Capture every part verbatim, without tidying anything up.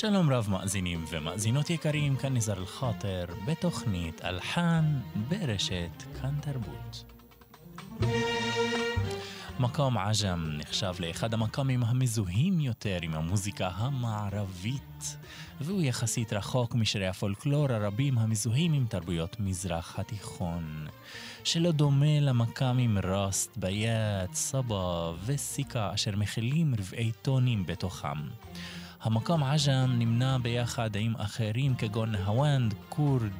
שלום רב מאזינים ומאזינות יקרים, כאן ניזאר אלכאטר בתוכנית אלחן ברשת כאן תרבות. מקאם עג'ם נחשב לאחד המקאמים המזוהים יותר עם המוזיקה המערבית, והוא יחסית רחוק משירי הפולקלור הרבים המזוהים עם תרבויות מזרח התיכון, שלא דומה למקאמים ראסט, בייט, סבא וסיקה אשר מכילים רבעי טונים בתוכם. המקאם עג'ם נמנה ביחד עם אחרים כגון הוונד, קורד,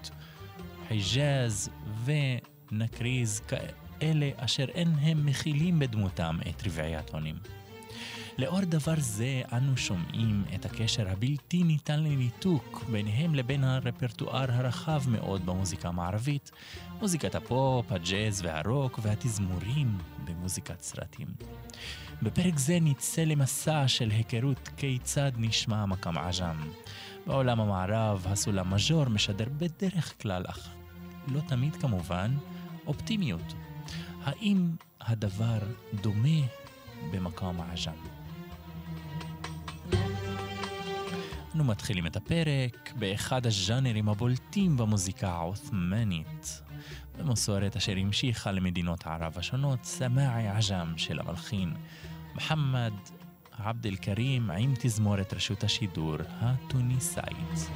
היג'אז ונקריז, כאלה אשר אין הם מכילים בדמותם את רבעי הטונים. לאור דבר זה אנו שומעים את הקשר הבלתי ניתן לניתוק ביניהם לבין הרפרטואר הרחב מאוד במוזיקה המערבית, מוזיקת הפופ, הג'אז והרוק והתזמורים במוזיקת סרטים. בפרק זה נצא למסע של היכרות כיצד נשמע מקאם עג'ם. בעולם המערב הסולם מז'ור משדר בדרך כלל, אך לא תמיד כמובן, אופטימיות. האם הדבר דומה במקאם עג'ם? אנו מתחילים את הפרק באחד הז'אנרים הבולטים במוזיקה העות'מאנית, במסורת אשר המשיכה למדינות ערב השונות, סמאעי עג'ם של המלחין מוחמד עבד אלכרים עם תזמורת רשות השידור התוניסאית.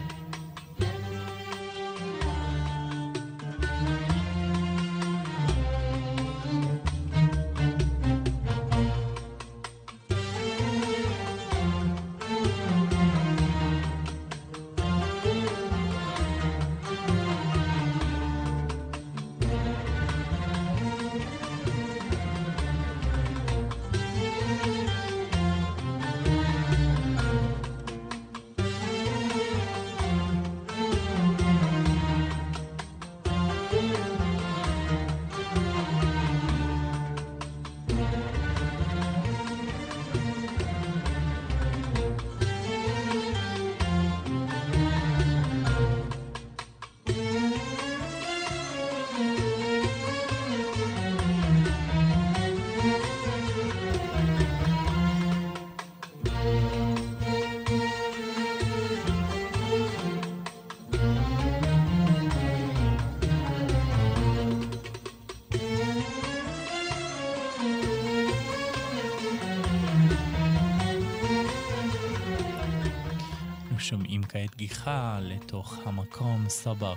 שומעים כעת גיחה לתוך המקאם סבא.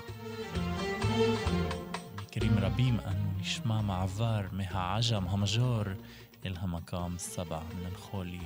במקרים רבים אנו נשמע מעבר מהעג'ם המז'ור אל המקאם סבא המלנכולי.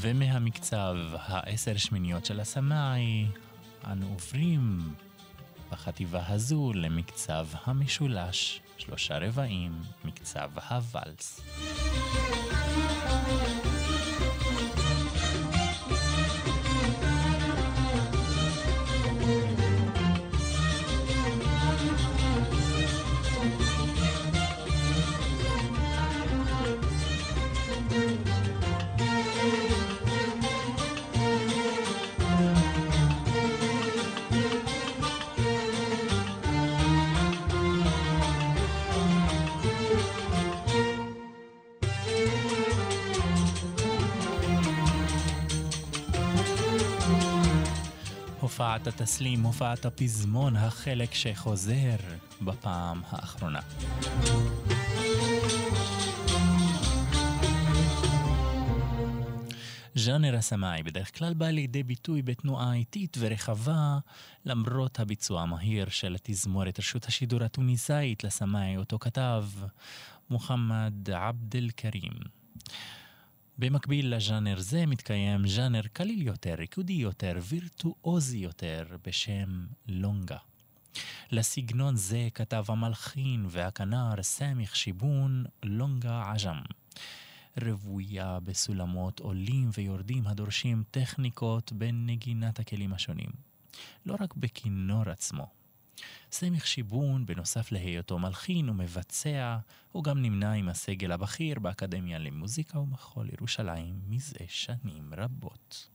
ומהמקצב העשר שמיניות של הסמאי, אנו עוברים בחטיבה הזו למקצב המשולש, שלושה רבעים, מקצב הוואלס. הופעת התסלים, הופעת הפזמון, החלק שחוזר בפעם האחרונה. ז'אנר הסמאעי בדרך כלל בא לידי ביטוי בתנועה איטית ורחבה, למרות הביצוע המהיר של התזמורת רשות השידור התוניסאית לסמאעי, אותו כתב מוחמד עבד אלכרים. במקביל לז'אנר זה מתקיים ז'אנר קליל יותר, ריקודי יותר, וירטואוזי יותר, בשם לונגה. לסגנון זה כתב המלחין והכנר סמיח שיבון לונגה עזאם, רבויה בסולמות עולים ויורדים הדורשים טכניקות בין נגינת הכלים השונים, לא רק בכינור עצמו. סמיח שיבון, בנוסף להיותו מלחין ומבצע, הוא גם נמנה עם הסגל הבכיר באקדמיה למוזיקה ומחול ירושלים מזה שנים רבות.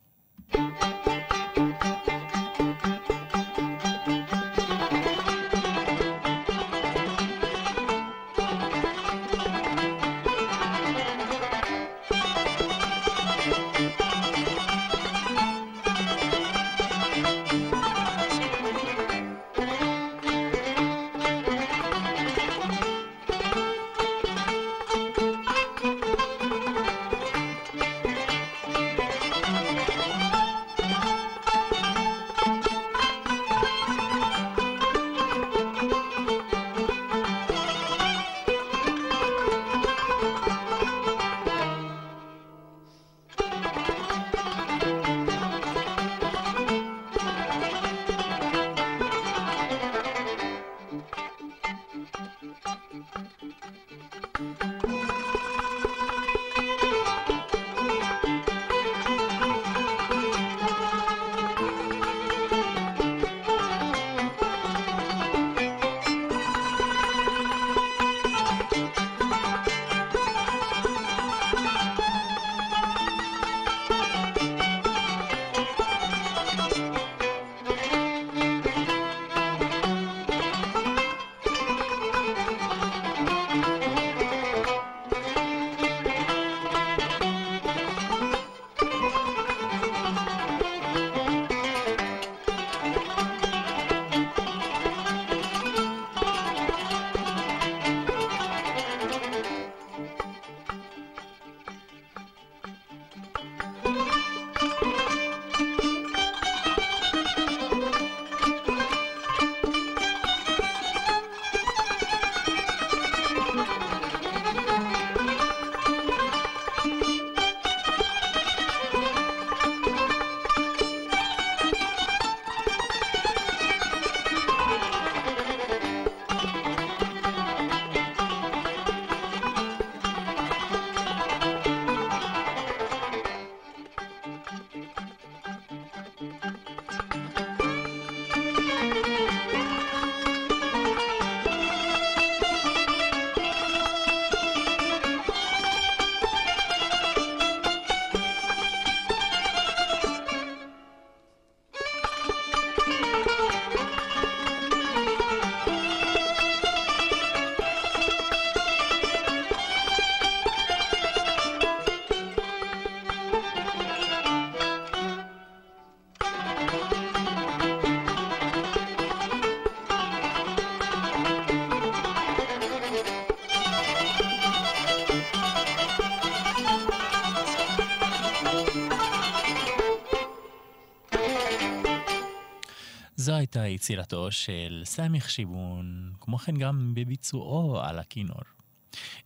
זו הייתה יצירתו של סמיח שיבון, כמו כן גם בביצועו על הכינור.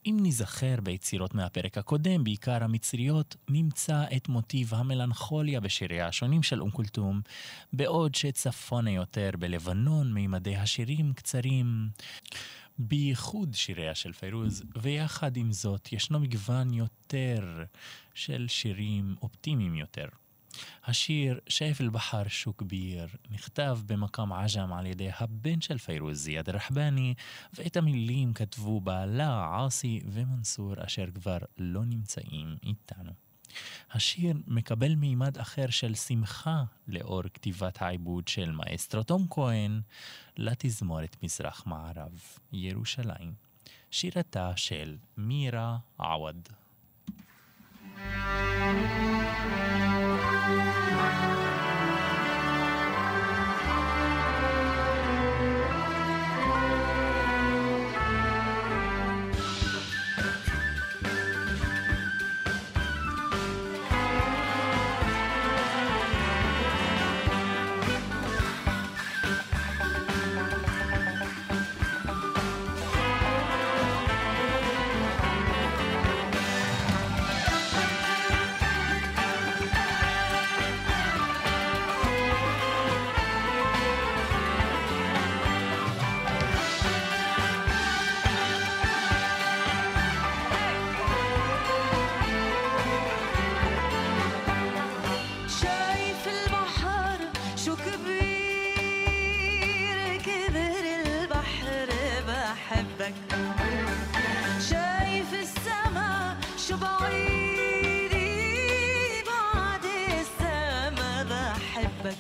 אם נזכר ביצירות מהפרק הקודם, בעיקר המצריות, נמצא את מוטיב המלנכוליה בשיריה השונים של אום כולתום, בעוד שצפונה יותר בלבנון מימדי השירים קצרים, בייחוד שיריה של פיירוז, ויחד עם זאת ישנו מגוון יותר של שירים אופטימיים יותר. השיר "שייף אל-בחר שוק ביר" נכתב במקאם עג'ם על ידי הבן של פיירוז, זיאד רחבני, ואת המילים כתבו בעלה עסי ומנסור, אשר כבר לא נמצאים איתנו. השיר מקבל מימד אחר של שמחה לאור כתיבת העיבוד של מאסטרו תום כהן לתזמורת מזרח מערב ירושלים, שירתה של מירה עוואד. بحبك شايف السما شو بعيدي بعد السما بحبك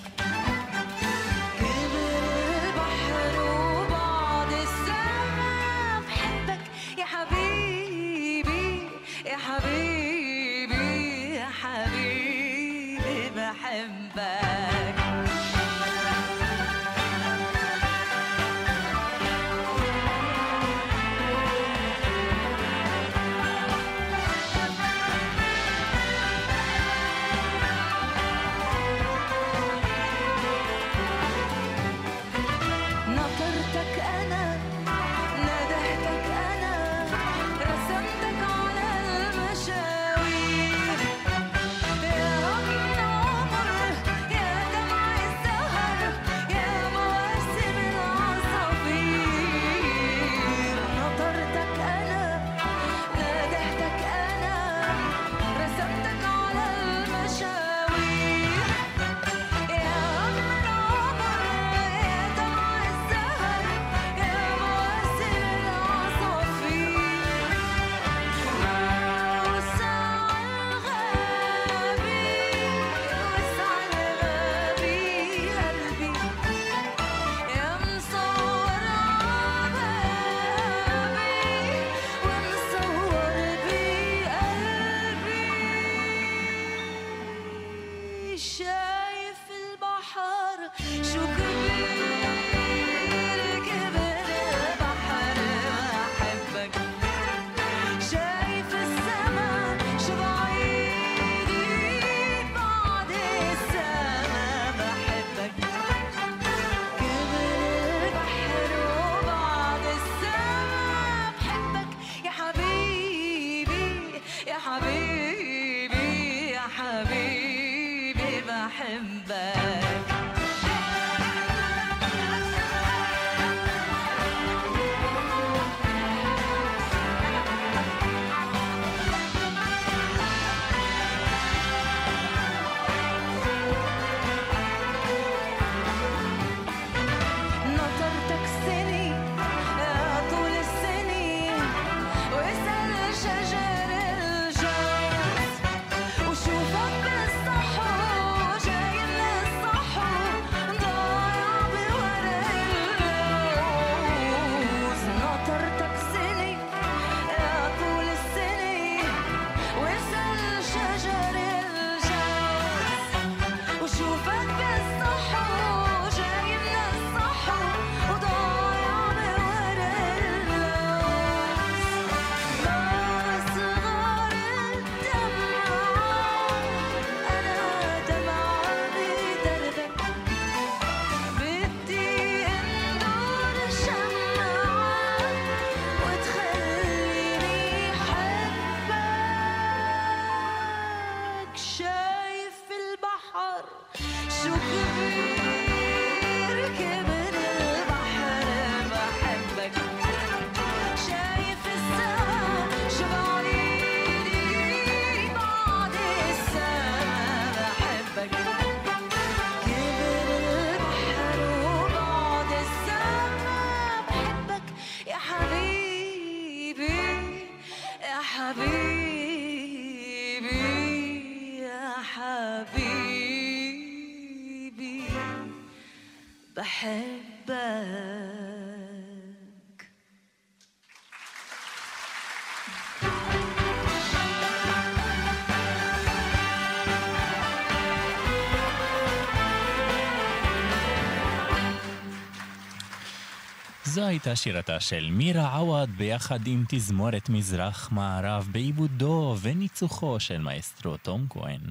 זו הייתה שירתה של מירה עוואד ביחד עם תזמורת מזרח מערב בעיבודו וניצוחו של מאסטרו תום כהן.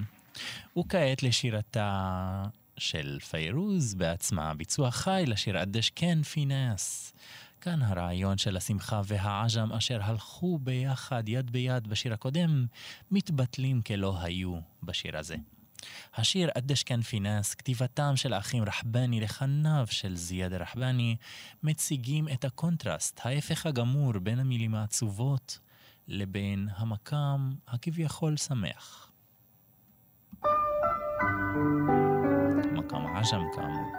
וכעת לשירתה של פיירוז בעצמה, ביצוע חי לשיר "אדש כן פינס". כאן הרעיון של השמחה והעג'ם אשר הלכו ביחד יד ביד בשיר הקודם, מתבטלים כלא היו בשיר הזה. השיר "אדש כן פינס", כתיבתם של האחים רחבני לחניו של זיאד רחבני, מציגים את הקונטרסט, ההפך הגמור בין המילים העצובות לבין המקאם הכביכול שמח. מקאם עג'ם כאמור.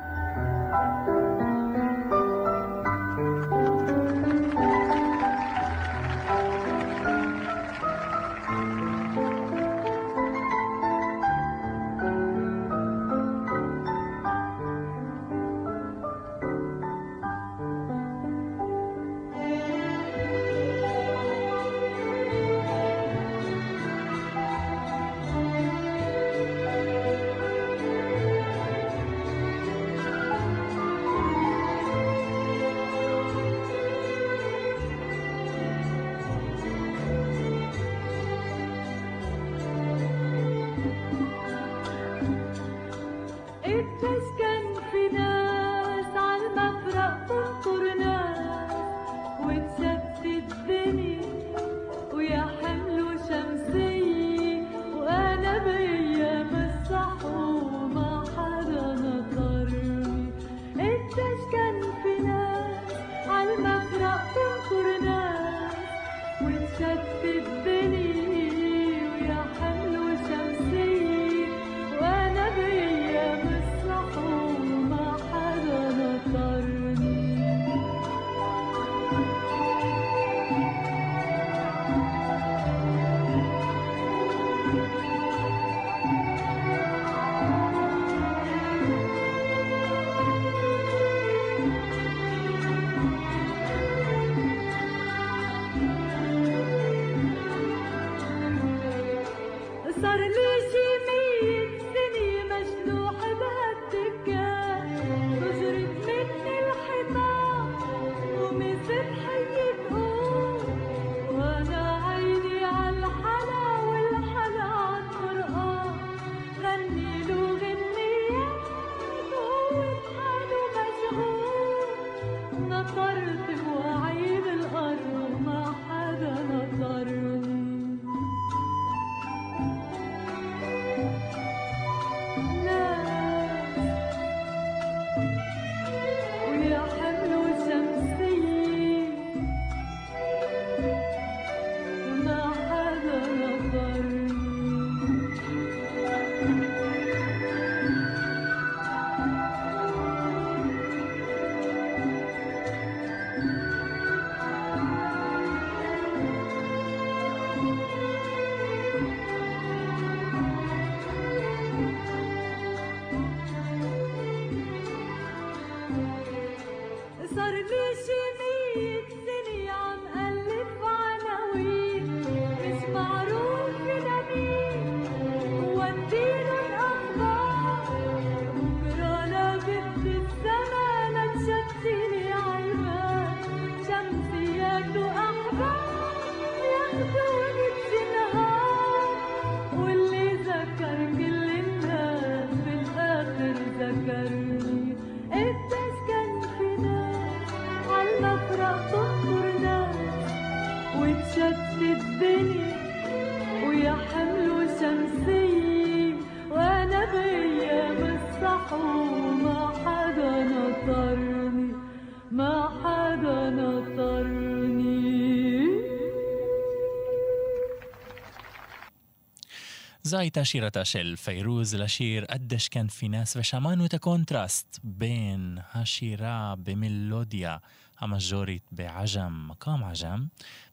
זו הייתה שירתה של פיירוז לשיר "אדש כאן פינס", ושמענו את הקונטרסט בין השירה במלודיה המז'ורית בעג'ם, מקאם עג'ם,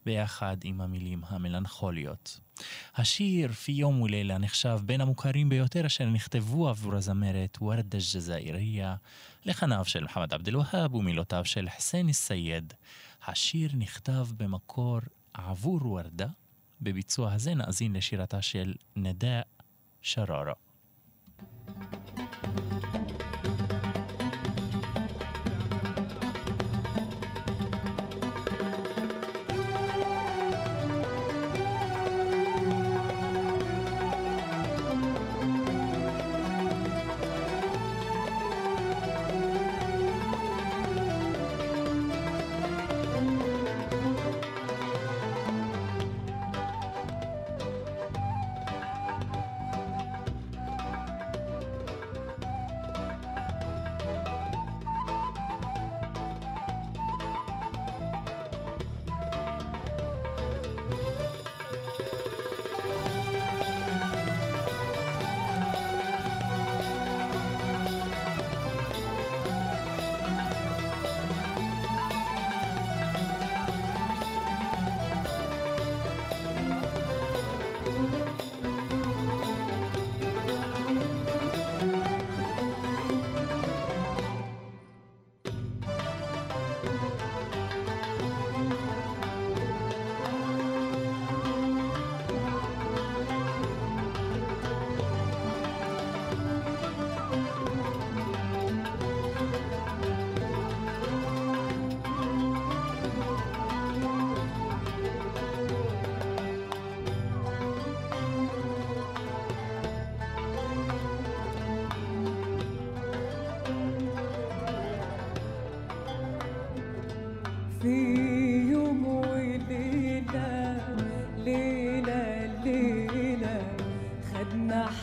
ביחד עם המילים המלנכוליות. השיר "פי יום ולילה" נחשב בין המוכרים ביותר אשר נכתבו עבור הזמרת ורדה אלג'זאירייה, לחניו של מוחמד עבד אלווהאב ומילותיו של חסן סייד. השיר נכתב במקור עבור ורדה. בביצוע הזה נאזין לשירתה של נדא שררה.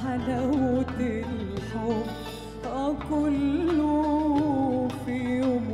حلاوة الحب كله في يوم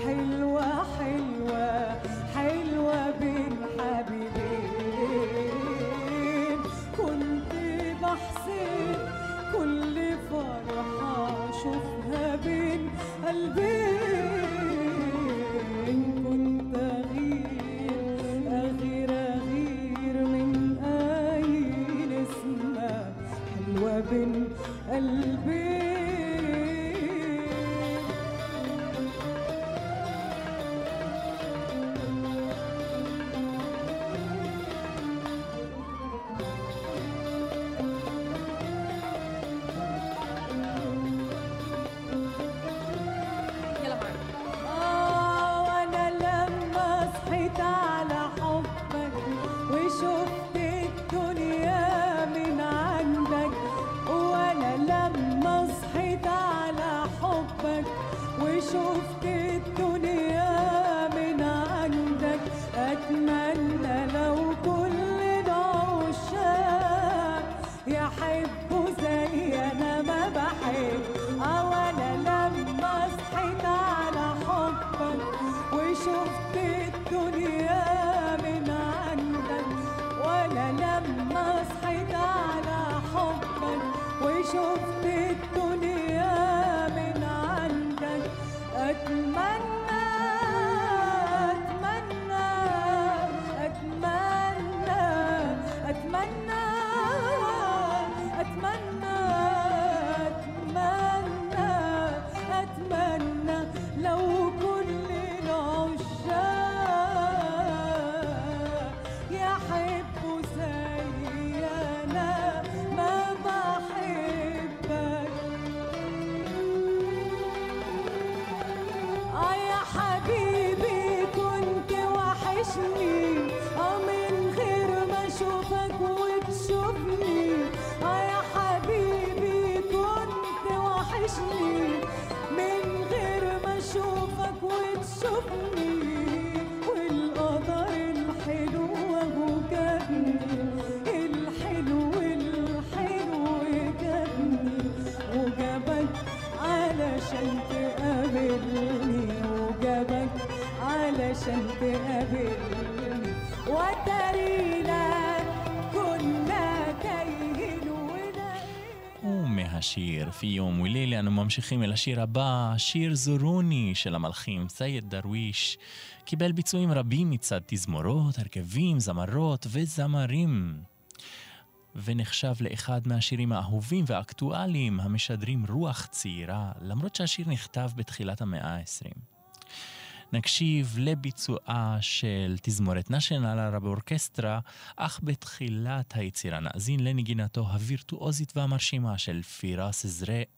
حلوة حلوة השיר פי יום ולילה אנו ממשיכים אל השיר הבא, שיר זורוני של המלחין סייד דרוויש. קיבל ביצועים רבים מצד תזמורות, הרכבים, זמרות וזמרים, ונחשב לאחד מהשירים האהובים והאקטואליים המשדרים רוח צעירה, למרות שהשיר נכתב בתחילת המאה ה-עשרים. נקשיב לביצועה של תזמורת נשיונל ערב אורקסטרה, אך בתחילת היצירה נאזין לנגינתו הווירטואוזית והמרשימה של פיראס זריק,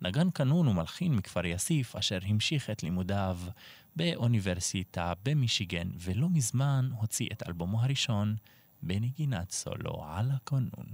נגן קנון ומלחין מכפר יאסיף, אשר המשיך את לימודיו באוניברסיטה במישיגן, ולא מזמן הוציא את אלבומו הראשון בנגינת סולו על הקנון.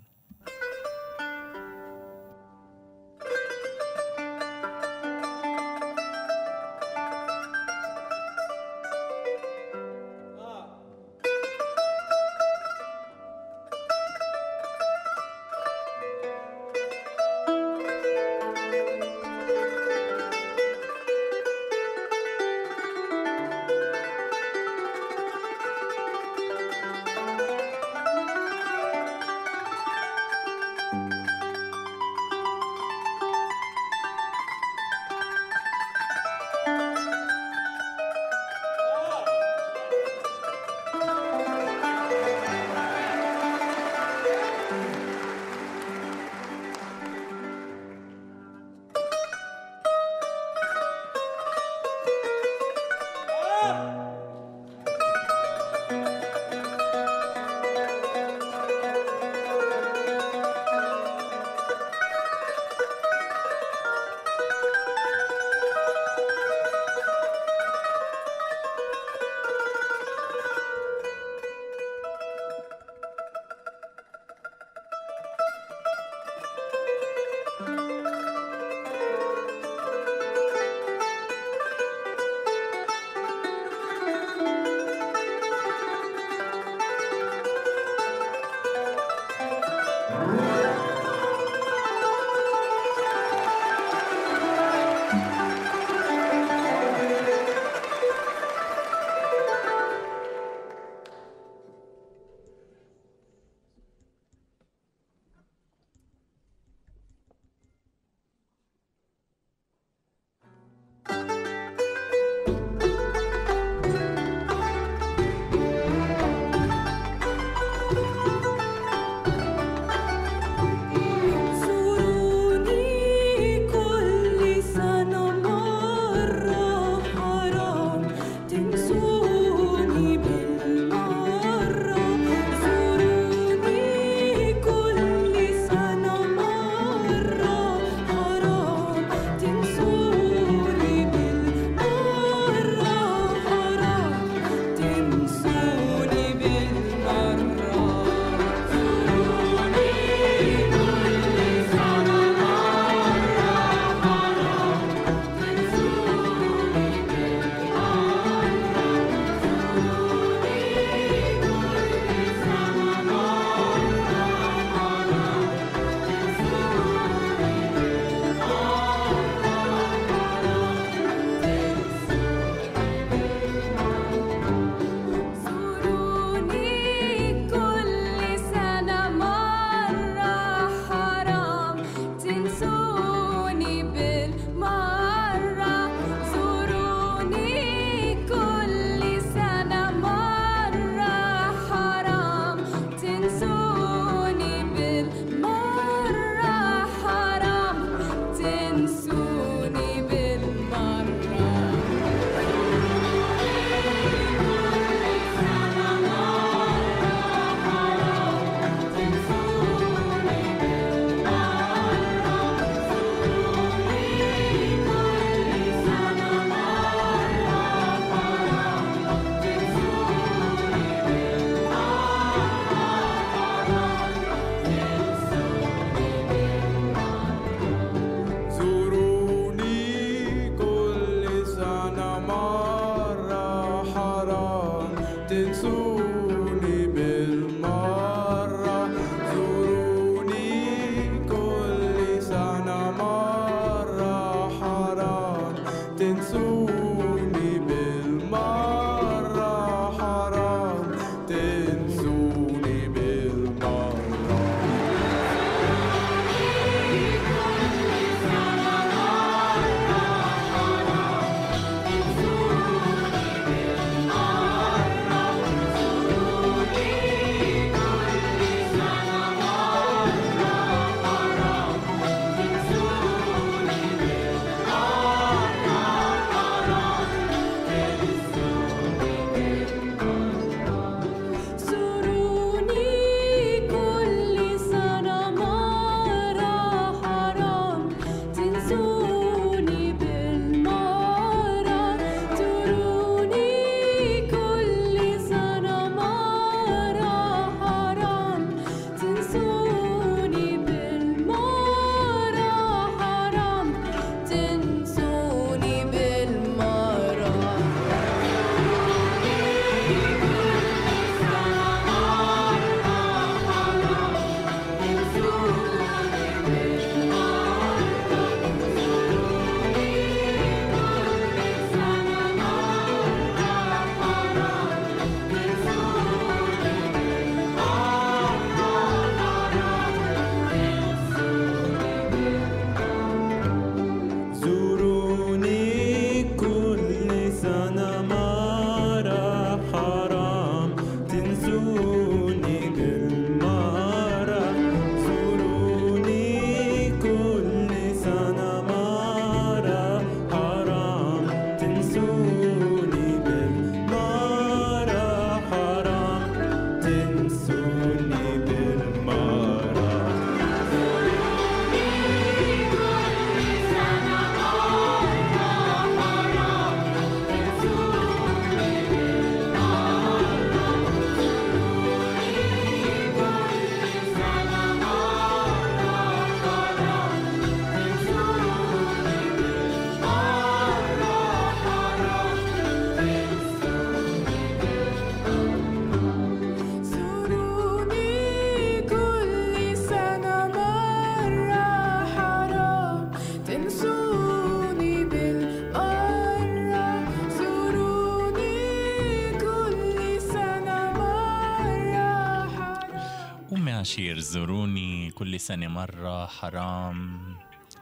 מאז שירזורוני כל שנה מרה חרם,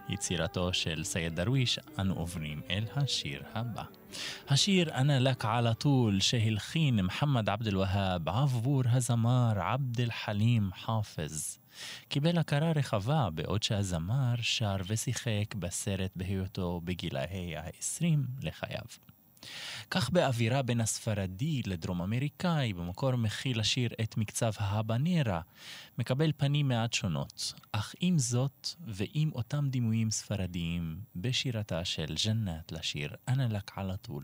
יצירתו של סייד דרוויש, אנו עוברים אל השיר הבא. השיר "אנה לק על טול" שהלחין מוחמד עבד אלווהאב עבור הזמר עבד אלחלים חאפז. קיבל הכרה רחבה בעוד שהזמר שר ושיחק בסרט בהיותו בגילאי ה-עשרים לחייו. כך באווירה בין הספרדי לדרום אמריקאי, במקור מכיל השיר את מקצב ההבנרה, מקבל פנים מעט שונות, אך עם זאת ועם אותם דימויים ספרדיים בשירתה של ג'נת לשיר "אנה לק על טול".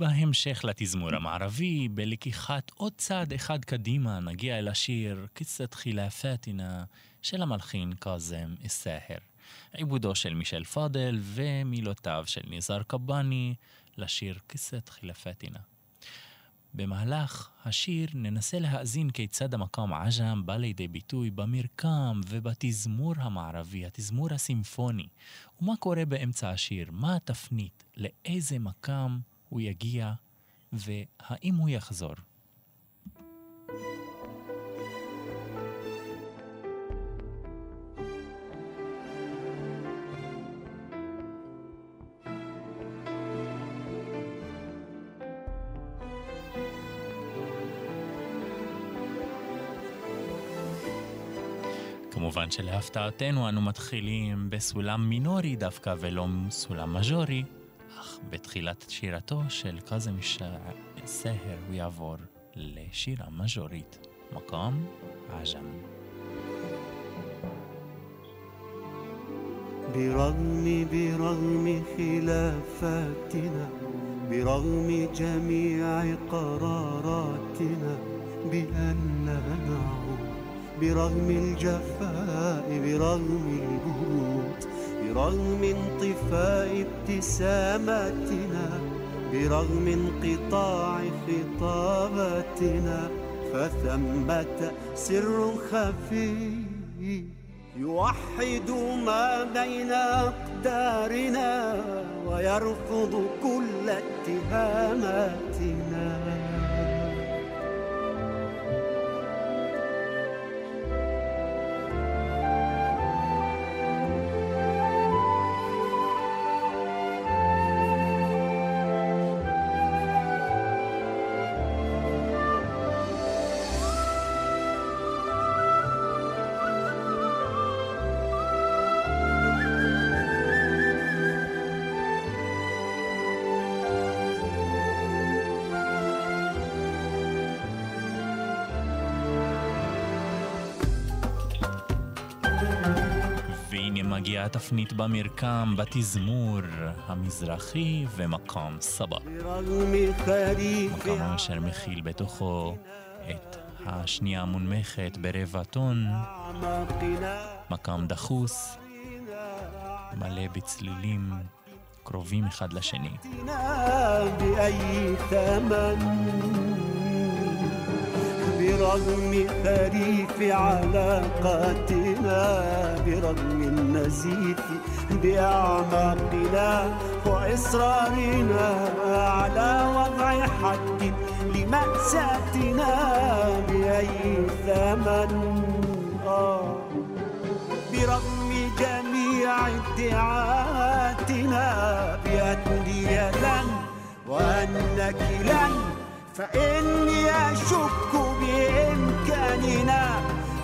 בהמשך לתזמור המערבי, בלקיחת עוד צעד אחד קדימה, נגיע אל השיר "קצת חילאפתינה" של המלחין כאזם אלסאהר, עיבודו של מישל פודל ומילותיו של נזר קבאני לשיר "קצת חילאפתינה". במהלך השיר ננסה להאזין כיצד המקאם עג'ם בא לידי ביטוי במרקם ובתזמור המערבי, התזמור הסימפוני, ומה קורה באמצע השיר, מה התפנית, לאיזה מקאם הוא יגיע והאם הוא יחזור. כמובן שלהפתעתנו אנו מתחילים בסולם מינורי דווקא ולא סולם מז'ורי, אך בתחילת שירתו של כאזם אלסאהר הוא יעבור לשירה מז'ורית, מקאם עג'ם. برغم برغم خلافاتنا برغم جميع قراراتنا بأننا نعود برغم الجفاء برغم البهود برغم انطفاء ابتساماتنا برغم انقطاع خطاباتنا فثمة سر خفي يوحد ما بين أقدارنا ويرفض كل اتهاماتنا מגיעה תפנית במרקם, בתזמור המזרחי ומקאם סבא. מקאם אשר מכיל בתוכו את השנייה המונמכת ברבע טון, מקאם דחוס, מלא בצלילים קרובים אחד לשני. برغم خريف علاقاتنا برغم النزيف بأعماقنا وإصرارنا على وضع حد لمأساتنا بأي ثمن آه برغم جميع ادعاءاتنا بأنني لن وأنك لن فإني أشك بإمكاننا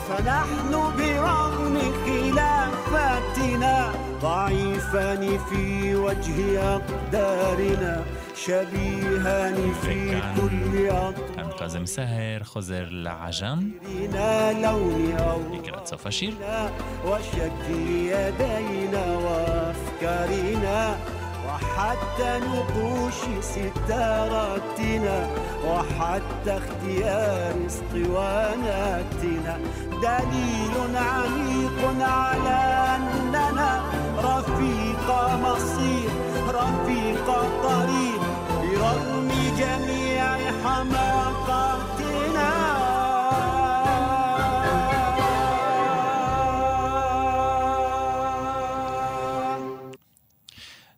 فنحن برغم خلافاتنا ضعيفان في وجه أقدارنا شبيهان في كل أطوار. كان كاظم الساهر خزر العجم يقرأ صف الشير وشكل يدينا وأفكارنا وحتى نقوش ستاراتنا وحتى اختيار اسطواناتنا دليل عميق على أننا رفيق مصير رفيق طريق برغم جميع حماقاتنا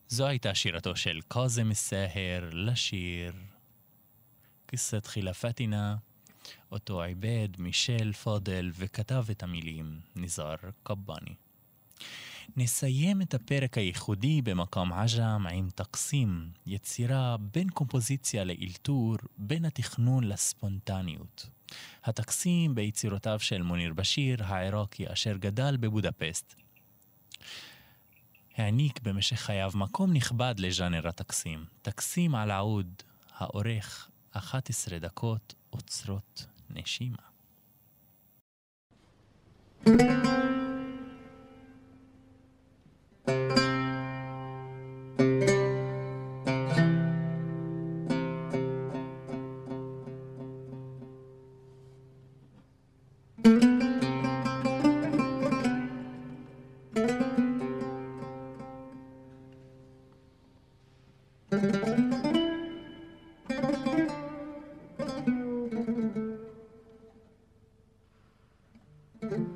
זו הייתה שירתו של כאזם אלסאהר לשיר קיסת חילפתינה, אותו עיבד מישל פודל וכתב את המילים נזאר קבאני. נסיים את הפרק הייחודי במקאם עג'ם עם תקסים, יצירה בין קומפוזיציה לאלתור, בין התכנון לספונטניות. התקסים ביצירותיו של מוניר בשיר, העיראקי אשר גדל בבודפשט, העניק במשך חייו מקום נכבד לז'אנר התקסים. תקסים על העוד, האורך אחת עשרה דקות עוצרות נשימה. Thank you.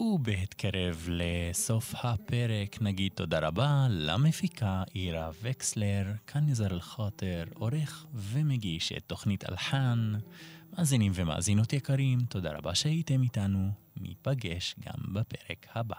ובהתקרב לסוף הפרק נגיד תודה רבה למפיקה אירה וקסלר, כאן ניזאר אלכאטר, עורך ומגיש את תוכנית אלחן. מאזינים ומאזינות יקרים, תודה רבה שהייתם איתנו, ניפגש גם בפרק הבא.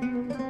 Thank you.